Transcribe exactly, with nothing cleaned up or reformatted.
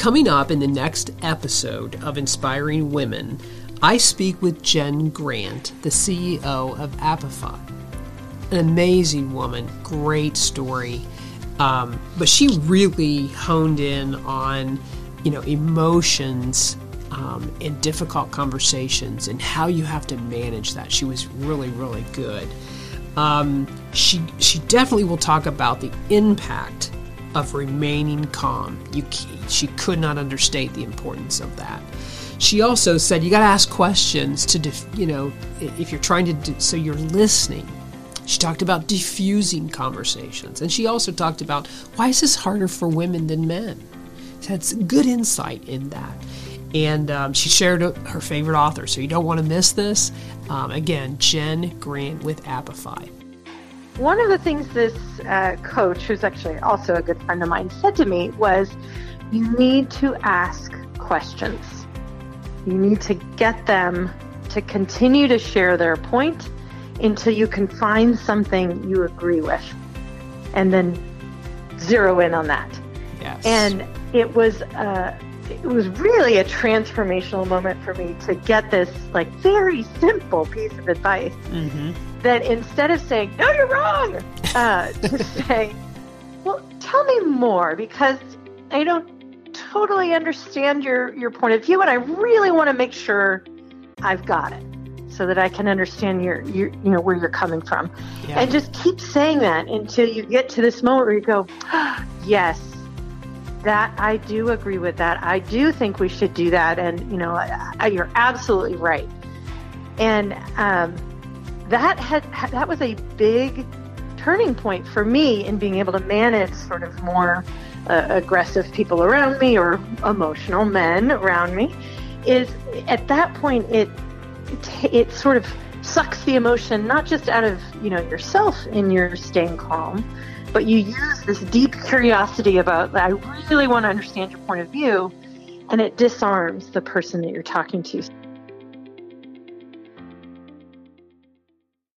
Coming up in the next episode of Inspiring Women, I speak with Jen Grant, the C E O of Apify. An amazing woman, great story, um, but she really honed in on, you know, emotions um, and difficult conversations and how you have to manage that. She was really, really good. Um, she she definitely will talk about the impact of remaining calm. You she could not understate the importance of that. She also said you got to ask questions to def, you know if you're trying to do, so you're listening. She talked about diffusing conversations, and she also talked about why is this harder for women than men. She had some good insight in that, and um, she shared her favorite author, so you don't want to miss this. Um, again, Jen Grant with Apify. One of the things this uh, coach, who's actually also a good friend of mine, said to me was, you need to ask questions. You need to get them to continue to share their point until you can find something you agree with, and then zero in on that. Yes. And it was uh, it was really a transformational moment for me to get this like very simple piece of advice. Mm-hmm. That instead of saying, no, you're wrong, uh, to say, well, tell me more, because I don't totally understand your, your point of view, and I really want to make sure I've got it so that I can understand your, your you know, where you're coming from. Yeah. And just keep saying that until you get to this moment where you go, oh, yes, that I do agree with that. I do think we should do that. And, you know, I, I, you're absolutely right. And, um, that had that was a big turning point for me in being able to manage sort of more uh, aggressive people around me, or emotional men around me. Is at that point it, it it sort of sucks the emotion not just out of you know yourself in your staying calm, but you use this deep curiosity about, I really want to understand your point of view, and it disarms the person that you're talking to.